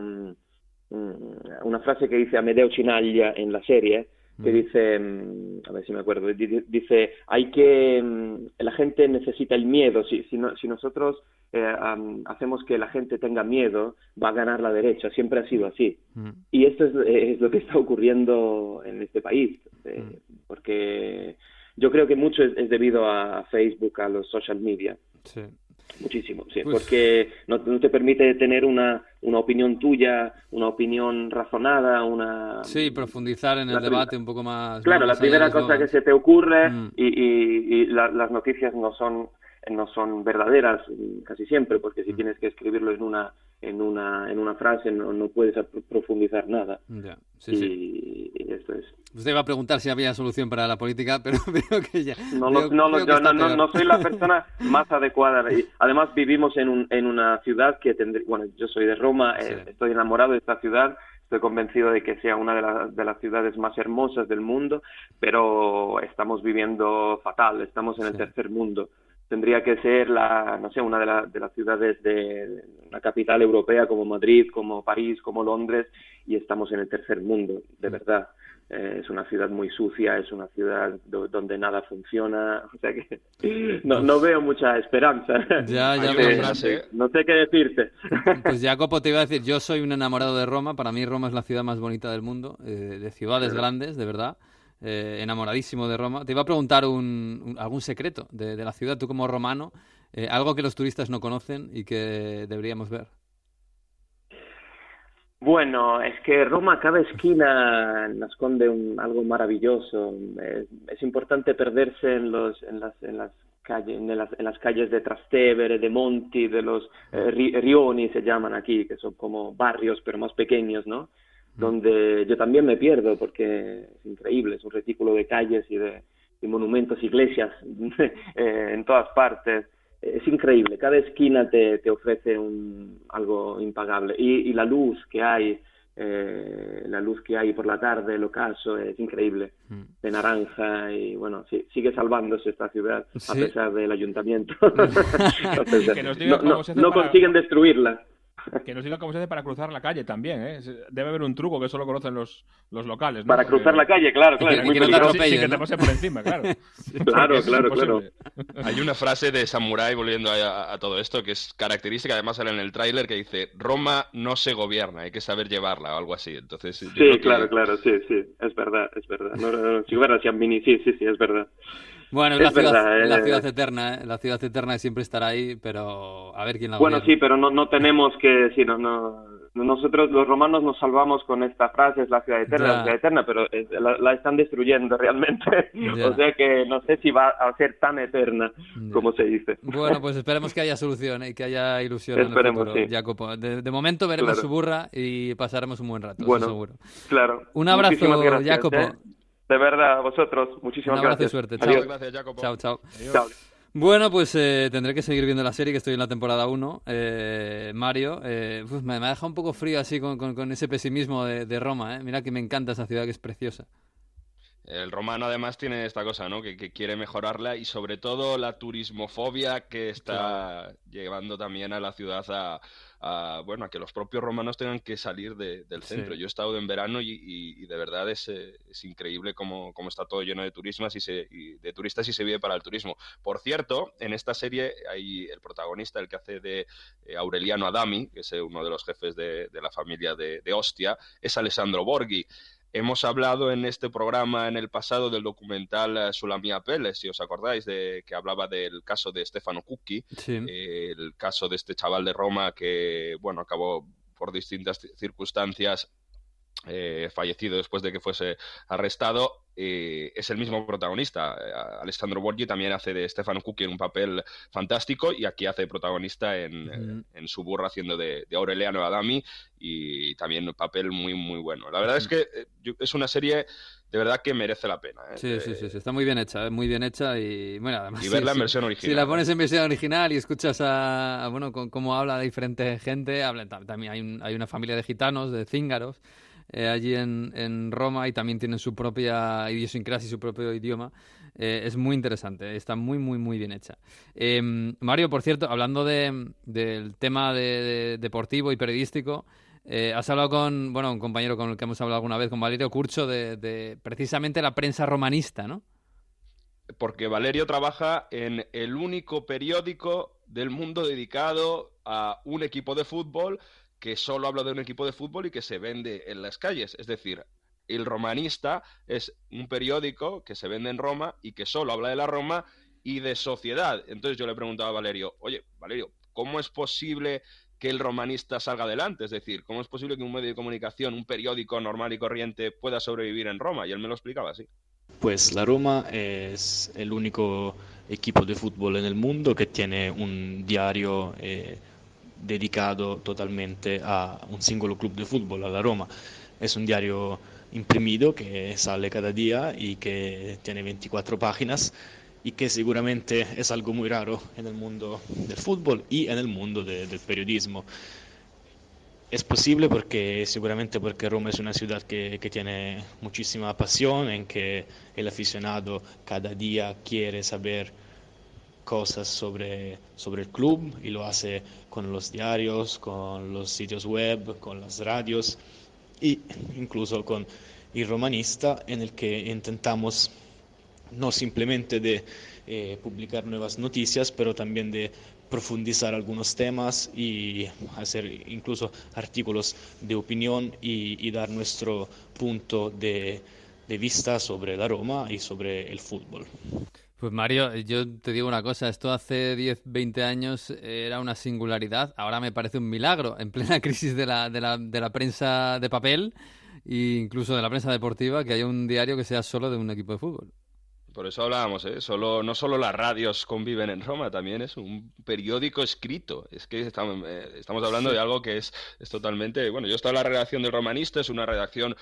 una frase que dice Amedeo Chinaglia en la serie que dice, a ver si me acuerdo, dice hay que la gente necesita el miedo, si si, no, si nosotros eh, um, hacemos que la gente tenga miedo va a ganar la derecha, siempre ha sido así mm. y esto es, es lo que está ocurriendo en este país eh, mm. porque yo creo que mucho es, es debido a Facebook, a los social media. Sí. Muchísimo, sí, pues... porque no, no te permite tener una, una opinión tuya, una opinión razonada, una... Sí, profundizar en el la debate primera... un poco más... Claro, más la más primera cosa que se te ocurre mm. y, y, y la, las noticias no son no son verdaderas casi siempre, porque si mm. tienes que escribirlo en una en una en una frase no, no puedes profundizar nada. Ya, sí, y, sí. y esto es... Usted iba a preguntar si había solución para la política, pero veo que ya... No, veo, no, veo yo, no, no, no soy la persona más adecuada. Además, vivimos en, un, en una ciudad que tendría... Bueno, yo soy de Roma, sí. eh, estoy enamorado de esta ciudad, estoy convencido de que sea una de, la, de las ciudades más hermosas del mundo, pero estamos viviendo fatal, estamos en sí. el tercer mundo. Tendría que ser, la no sé, una de, la, de las ciudades de una capital europea como Madrid, como París, como Londres, y estamos en el tercer mundo, de sí. verdad. Eh, es una ciudad muy sucia, es una ciudad do- donde nada funciona, o sea que no, no veo mucha esperanza. Ya, ya veo frase. No sé qué decirte. Pues Jacopo, te iba a decir, yo soy un enamorado de Roma, para mí Roma es la ciudad más bonita del mundo, eh, de ciudades sí. grandes, de verdad, eh, enamoradísimo de Roma. Te iba a preguntar un, un, algún secreto de, de la ciudad, tú como romano, eh, algo que los turistas no conocen y que deberíamos ver. Bueno, es que Roma a cada esquina esconde un, algo maravilloso. Es, es importante perderse en los en las en las calles en las, en las calles de Trastevere, de Monti, de los eh, rioni se llaman aquí, que son como barrios pero más pequeños, ¿no? Donde yo también me pierdo porque es increíble, es un retículo de calles y de y monumentos, iglesias eh, en todas partes. Es increíble, cada esquina te, te ofrece un, algo impagable. Y, y la luz que hay, eh, la luz que hay por la tarde, el ocaso, es increíble. De naranja y bueno, sí, sigue salvándose esta ciudad, ¿sí?, a pesar del ayuntamiento. Entonces, que nos digan no, cómo se hace no, para... no consiguen destruirla. Que nos digan cómo se hace para cruzar la calle también, ¿eh? Debe haber un truco que solo conocen los, los locales, ¿no? Para porque... cruzar la calle, claro, claro. Y que, es muy que no te sí, sí, que te pase por encima, claro. Claro, claro, claro. Hay una frase de Samurai, volviendo a, a todo esto, que es característica, además sale en el tráiler, que dice: Roma no se gobierna, hay que saber llevarla, o algo así. Entonces, sí, yo claro, que... claro, sí, sí, es verdad, es verdad. No, no, no, si fuera, si mini, sí, sí, sí, es verdad. Bueno, es la ciudad, verdad, eh, la ciudad eterna, ¿eh? La ciudad eterna siempre estará ahí, pero a ver quién la gobierna. Bueno, sí, pero no, no tenemos que... Sí, no, no, nosotros los romanos nos salvamos con esta frase, es la ciudad eterna, ya. la ciudad eterna, pero es, la, la están destruyendo realmente. Ya. O sea que no sé si va a ser tan eterna ya. como se dice. Bueno, pues esperemos que haya solución y ¿eh? que haya ilusión esperemos, en el futuro, sí. Jacopo. De, de momento veremos claro. Suburra y pasaremos un buen rato, bueno, eso seguro. Claro. Un abrazo, gracias, Jacopo. ¿Eh? De verdad, a vosotros. Muchísimas un gracias. Un abrazo y suerte. Chao. Adiós. Gracias, Jacopo. Chao, chao. Chao. Bueno, pues eh, tendré que seguir viendo la serie, que estoy en la temporada uno. Eh, Mario, eh, pues me, me ha dejado un poco frío así con, con, con ese pesimismo de, de Roma. ¿eh? Mira que me encanta esa ciudad, que es preciosa. El romano además tiene esta cosa, ¿no? Que, que quiere mejorarla y sobre todo la turismofobia que está sí. llevando también a la ciudad a, a, bueno, a que los propios romanos tengan que salir de, del centro. Sí. Yo he estado en verano y, y, y de verdad es, es increíble cómo, cómo está todo lleno de turistas y, se, y de turistas y se vive para el turismo. Por cierto, en esta serie hay el protagonista, el que hace de Aureliano Adami, que es uno de los jefes de, de la familia de, de Ostia, es Alessandro Borghi. Hemos hablado en este programa en el pasado del documental Sulla mia pelle, si os acordáis, de que hablaba del caso de Stefano Cucchi, sí. eh, el caso de este chaval de Roma que, bueno, acabó por distintas circunstancias eh, fallecido después de que fuese arrestado. Eh, es el mismo protagonista. eh, Alessandro Borghi también hace de Stefano Cucchi en un papel fantástico y aquí hace protagonista en, uh-huh. en Suburra haciendo de, de Aureliano Adami, y también un papel muy muy bueno. La verdad uh-huh. es que eh, es una serie de verdad que merece la pena. ¿eh? Sí, sí, sí, sí, está muy bien hecha, ¿eh? muy bien hecha y bueno, además... Y sí, verla sí, en versión original. Si la pones en versión original y escuchas a, a bueno, cómo habla de diferente gente, habla, también hay, un, hay una familia de gitanos, de cíngaros, Eh, allí en, en Roma, y también tienen su propia idiosincrasia y su propio idioma. Eh, es muy interesante, está muy, muy, muy bien hecha. Eh, Mario, por cierto, hablando de, del tema de, de deportivo y periodístico, eh, has hablado con, bueno, un compañero con el que hemos hablado alguna vez, con Valerio Curcho, de, de precisamente la prensa romanista, ¿no? Porque Valerio trabaja en el único periódico del mundo dedicado a un equipo de fútbol, que solo habla de un equipo de fútbol y que se vende en las calles. Es decir, El Romanista es un periódico que se vende en Roma y que solo habla de la Roma y de sociedad. Entonces yo le preguntaba a Valerio, oye, Valerio, ¿cómo es posible que El Romanista salga adelante? Es decir, ¿cómo es posible que un medio de comunicación, un periódico normal y corriente, pueda sobrevivir en Roma? Y él me lo explicaba así. Pues la Roma es el único equipo de fútbol en el mundo que tiene un diario... Eh... dedicado totalmente a un singolo club de fútbol, a la Roma. Es un diario imprimido que sale cada día y que tiene veinticuatro páginas y que seguramente es algo muy raro en el mundo del fútbol y en el mundo de, del periodismo. Es posible porque seguramente porque Roma es una ciudad que, que tiene muchísima pasión, en que el aficionado cada día quiere saber cosas sobre, sobre el club, y lo hace con los diarios, con los sitios web, con las radios e incluso con El Romanista, en el que intentamos no simplemente de eh, publicar nuevas noticias, pero también de profundizar algunos temas y hacer incluso artículos de opinión y, y dar nuestro punto de de vista sobre la Roma y sobre el fútbol. Pues Mario, yo te digo una cosa, esto hace diez, veinte años era una singularidad, ahora me parece un milagro, en plena crisis de la, de la, de la prensa de papel e incluso de la prensa deportiva, que haya un diario que sea solo de un equipo de fútbol. Por eso hablábamos, ¿eh? Solo, no solo las radios conviven en Roma, también es un periódico escrito. Es que estamos, eh, estamos hablando sí. de algo que es, es totalmente... Bueno, yo he estado en la redacción del Romanista, es una redacción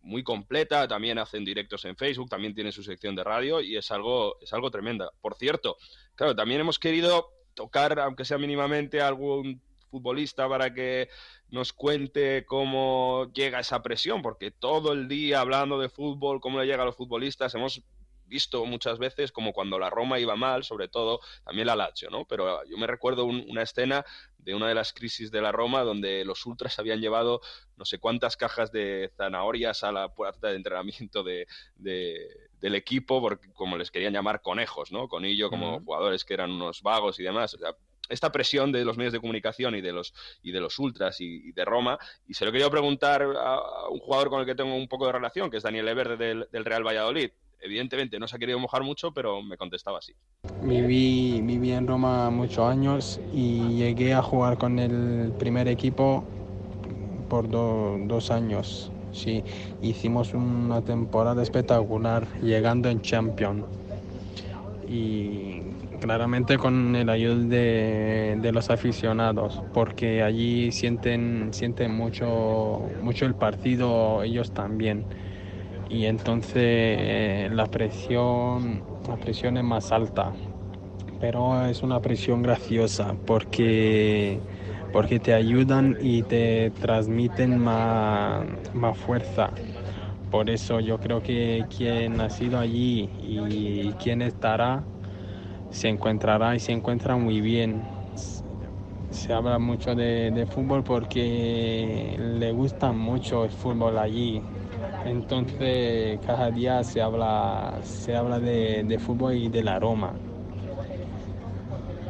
muy completa, también hacen directos en Facebook, también tienen su sección de radio y es algo, es algo tremenda. Por cierto, claro, también hemos querido tocar, aunque sea mínimamente, algún futbolista para que nos cuente cómo llega esa presión, porque todo el día hablando de fútbol, cómo le llega a los futbolistas, hemos... visto muchas veces como cuando la Roma iba mal, sobre todo también la Lazio, ¿no? Pero yo me recuerdo un, una escena de una de las crisis de la Roma donde los ultras habían llevado no sé cuántas cajas de zanahorias a la puerta de entrenamiento de, de, del equipo, porque como les querían llamar conejos, ¿no? Conillo, como uh-huh. jugadores que eran unos vagos y demás, o sea, esta presión de los medios de comunicación y de los y de los ultras y, y de Roma, y se lo quería preguntar a, a un jugador con el que tengo un poco de relación, que es Daniel Everde del, del Real Valladolid. Evidentemente no se ha querido mojar mucho, pero me contestaba así. Viví, viví en Roma muchos años y llegué a jugar con el primer equipo por do, dos años. Sí, hicimos una temporada espectacular, llegando en Champions. Y claramente con el ayuda de, de los aficionados, porque allí sienten, sienten mucho, mucho el partido ellos también. Y entonces eh, la presión la presión es más alta, pero es una presión graciosa porque porque te ayudan y te transmiten más, más fuerza. Por eso yo creo que quien ha sido allí y quien estará se encontrará y se encuentra muy bien. Se habla mucho de, de fútbol porque le gusta mucho el fútbol allí. Entonces cada día se habla, se habla de, de fútbol y de la Roma.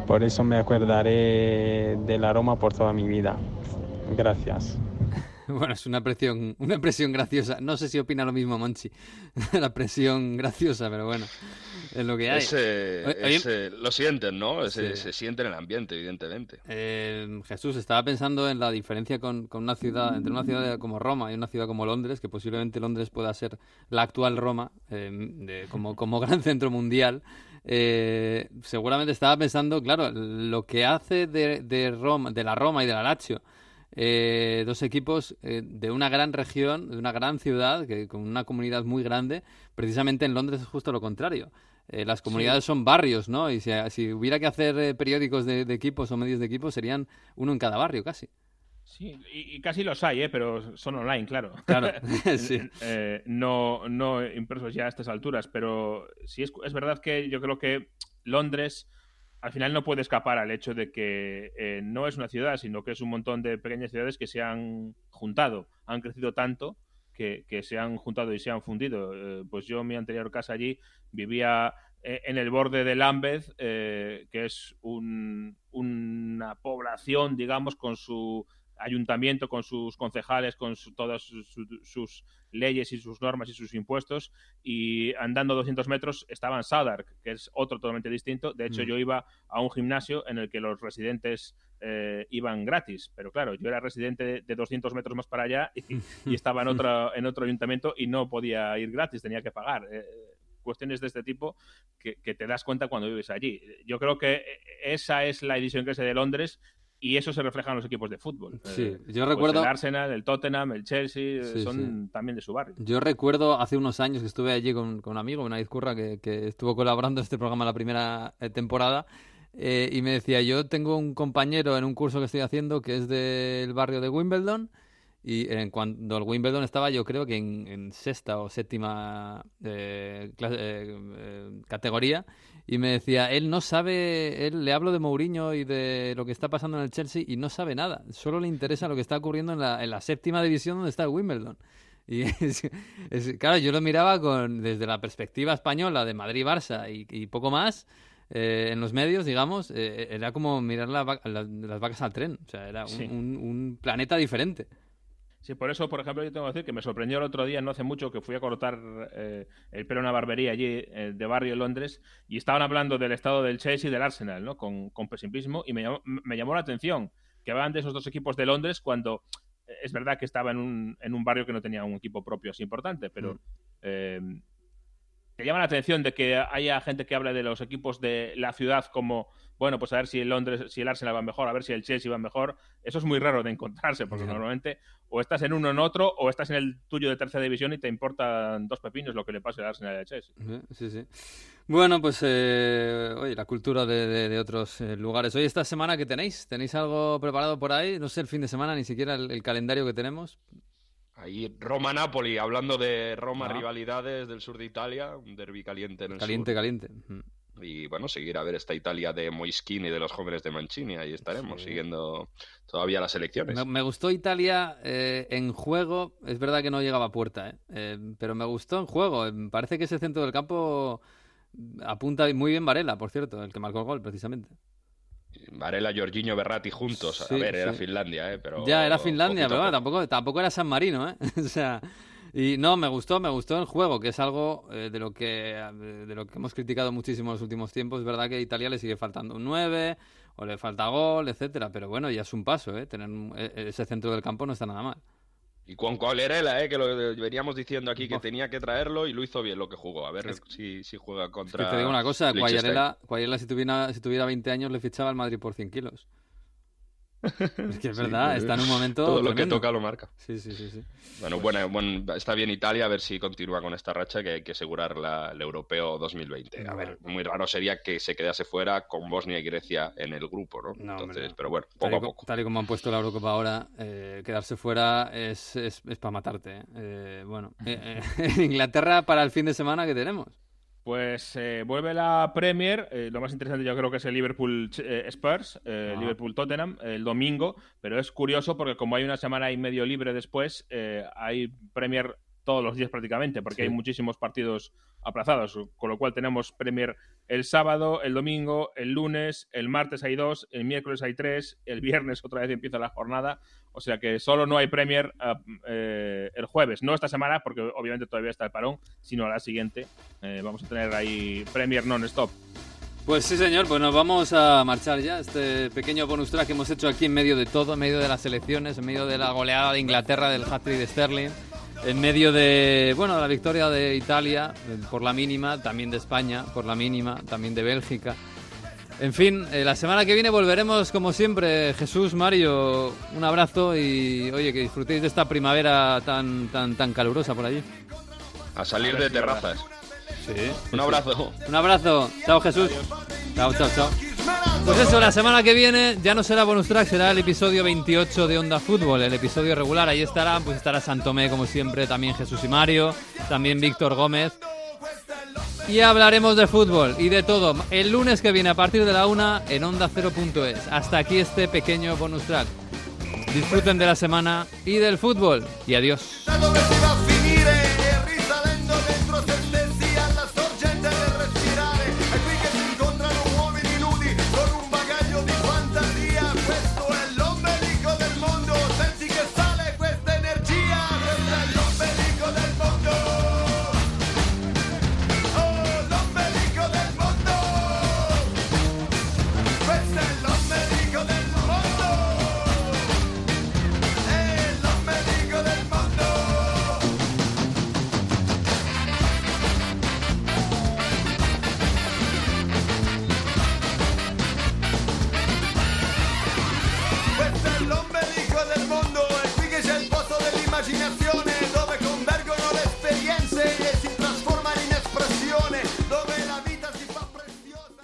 Por eso me acordaré de la Roma por toda mi vida. Gracias. Bueno, es una presión, una presión graciosa. No sé si opina lo mismo Monchi, la presión graciosa, pero bueno, es lo que hay. Ese, ese, lo sienten, ¿no? Ese, sí. Se siente en el ambiente, evidentemente. Eh, Jesús, estaba pensando en la diferencia con, con una ciudad, entre una ciudad como Roma y una ciudad como Londres, que posiblemente Londres pueda ser la actual Roma, eh, de, como, como gran centro mundial. Eh, seguramente estaba pensando, claro, lo que hace de, de, Roma, de la Roma y de la Lazio. Eh, dos equipos eh, de una gran región, de una gran ciudad, que, con una comunidad muy grande. Precisamente en Londres es justo lo contrario. Eh, las comunidades sí. son barrios, ¿no? Y si, si hubiera que hacer eh, periódicos de, de equipos o medios de equipos, serían uno en cada barrio casi. Sí, y, y casi los hay, ¿eh? Pero son online, claro. Claro, sí. eh, no, no impresos ya a estas alturas, pero sí es, es verdad que yo creo que Londres... al final no puede escapar al hecho de que eh, no es una ciudad, sino que es un montón de pequeñas ciudades que se han juntado, han crecido tanto que, que se han juntado y se han fundido. Eh, pues yo en mi anterior casa allí vivía eh, en el borde de Lambeth, eh, que es un, una población, digamos, con su ayuntamiento, con sus concejales, con su, todas sus, sus, sus leyes y sus normas y sus impuestos, y andando doscientos metros estaban Southwark, que es otro totalmente distinto. De hecho, mm. yo iba a un gimnasio en el que los residentes eh, iban gratis, pero claro, yo era residente de, de doscientos metros más para allá y, y estaba en, otra, en otro ayuntamiento y no podía ir gratis, tenía que pagar. Eh, cuestiones de este tipo que, que te das cuenta cuando vives allí. Yo creo que esa es la edición que se de Londres. Y eso se refleja en los equipos de fútbol. Sí, yo pues recuerdo... El Arsenal, el Tottenham, el Chelsea, sí, son sí. también de su barrio. Yo recuerdo hace unos años que estuve allí con, con un amigo, una Izcurra, que, que estuvo colaborando en este programa la primera temporada, eh, y me decía, yo tengo un compañero en un curso que estoy haciendo que es del barrio de Wimbledon, y en cuando el Wimbledon estaba yo creo que en, en sexta o séptima eh, clase, eh, eh, categoría, y me decía, él no sabe, él le hablo de Mourinho y de lo que está pasando en el Chelsea y no sabe nada, solo le interesa lo que está ocurriendo en la, en la séptima división donde está el Wimbledon. Y es, es, claro, yo lo miraba con desde la perspectiva española de Madrid-Barça y, y poco más. Eh, en los medios, digamos, eh, era como mirar la, la, las vacas al tren, o sea, era un, sí. un, un planeta diferente. Sí, por eso, por ejemplo, yo tengo que decir que me sorprendió el otro día, no hace mucho, que fui a cortar eh, el pelo a una barbería allí eh, de barrio en Londres y estaban hablando del estado del Chelsea y del Arsenal, ¿no? Con, con pesimismo, y me llamó, me llamó la atención que hablaban de esos dos equipos de Londres cuando es verdad que estaba en un, en un barrio que no tenía un equipo propio así importante, pero mm. eh, te llama la atención de que haya gente que hable de los equipos de la ciudad como, bueno, pues a ver si el Londres, si el Arsenal va mejor, a ver si el Chelsea va mejor. Eso es muy raro de encontrarse, porque sí. Normalmente o estás en uno en otro, o estás en el tuyo de tercera división y te importan dos pepinos lo que le pase al Arsenal y al Chelsea. Sí, sí. Bueno, pues eh, oye, la cultura de, de, de otros eh, lugares. Oye, esta semana, ¿qué tenéis? ¿Tenéis algo preparado por ahí? No sé, el fin de semana, ni siquiera el, el calendario que tenemos. Ahí Roma-Napoli, hablando de Roma, ah. rivalidades del sur de Italia, un derbi caliente en el caliente, sur. Caliente, caliente. Uh-huh. Y bueno, seguir a ver esta Italia de Moiskin y de los jóvenes de Mancini. Ahí estaremos, sí. Siguiendo todavía las elecciones. Me, me gustó Italia eh, en juego. Es verdad que no llegaba a puerta, ¿eh? Eh, pero me gustó en juego. Parece que ese centro del campo apunta muy bien Varela, por cierto, el que marcó el gol, precisamente. Varela, Jorginho, Berratti juntos. A sí, ver, sí. Era Finlandia, ¿eh? Pero ya, era Finlandia, pero bueno, tampoco, tampoco era San Marino, ¿eh? O sea... Y no, me gustó, me gustó el juego, que es algo eh, de lo que de lo que hemos criticado muchísimo en los últimos tiempos. Es verdad que a Italia le sigue faltando un nueve, o le falta gol, etcétera. Pero bueno, ya es un paso, ¿eh? Tener un, ese centro del campo no está nada mal. Y con Quagliarella, ¿eh? Que lo veníamos diciendo aquí, que oh. tenía que traerlo y lo hizo bien lo que jugó. A ver es, si, si juega contra... Es que te digo una cosa, Quagliarella, Quagliarella si, tuviera, si tuviera veinte años le fichaba al Madrid por cien kilos. Es que es verdad, sí, está en un momento todo tremendo. Lo que toca lo marca. Sí, sí, sí, sí. Bueno, bueno, bueno, está bien Italia, a ver si continúa con esta racha, que hay que asegurar la, el europeo dos mil veinte. No, a ver, muy raro sería que se quedase fuera con Bosnia y Grecia en el grupo, ¿no? no Entonces, no. Pero bueno, poco tal a poco. Co- tal y como han puesto la Eurocopa ahora, eh, quedarse fuera es, es, es para matarte. ¿eh? Eh, bueno, eh, eh, en Inglaterra para el fin de semana que tenemos. Pues eh, vuelve la Premier, eh, lo más interesante yo creo que es el Liverpool eh, Spurs, eh, ah. Liverpool-Tottenham, eh, el domingo, pero es curioso porque como hay una semana y medio libre después, eh, hay Premier todos los días prácticamente, porque sí. Hay muchísimos partidos aplazados, con lo cual tenemos Premier el sábado, el domingo, el lunes, el martes hay dos, el miércoles hay tres, el viernes otra vez empieza la jornada, o sea que solo no hay Premier eh, el jueves, no esta semana porque obviamente todavía está el parón, sino la siguiente, eh, vamos a tener ahí Premier non-stop. Pues sí, señor, pues nos vamos a marchar ya. Este pequeño bonus track que hemos hecho aquí en medio de todo, en medio de las elecciones, en medio de la goleada de Inglaterra, del hat-trick de Sterling, en medio de, bueno, de la victoria de Italia por la mínima, también de España por la mínima, también de Bélgica. En fin, eh, la semana que viene volveremos como siempre. Jesús, Mario, un abrazo y oye, que disfrutéis de esta primavera tan tan tan calurosa por allí. A salir de terrazas. Sí. Un abrazo. Un abrazo. Chao, Jesús. Chao, chao, chao. Pues eso, la semana que viene ya no será bonus track, será el episodio veintiocho de Onda Fútbol, el episodio regular. Ahí estará, pues estará Santomé como siempre, también Jesús y Mario, también Víctor Gómez. Y hablaremos de fútbol y de todo el lunes que viene a partir de la una en Onda Cero punto es. Hasta aquí este pequeño bonus track. Disfruten de la semana y del fútbol. Y adiós.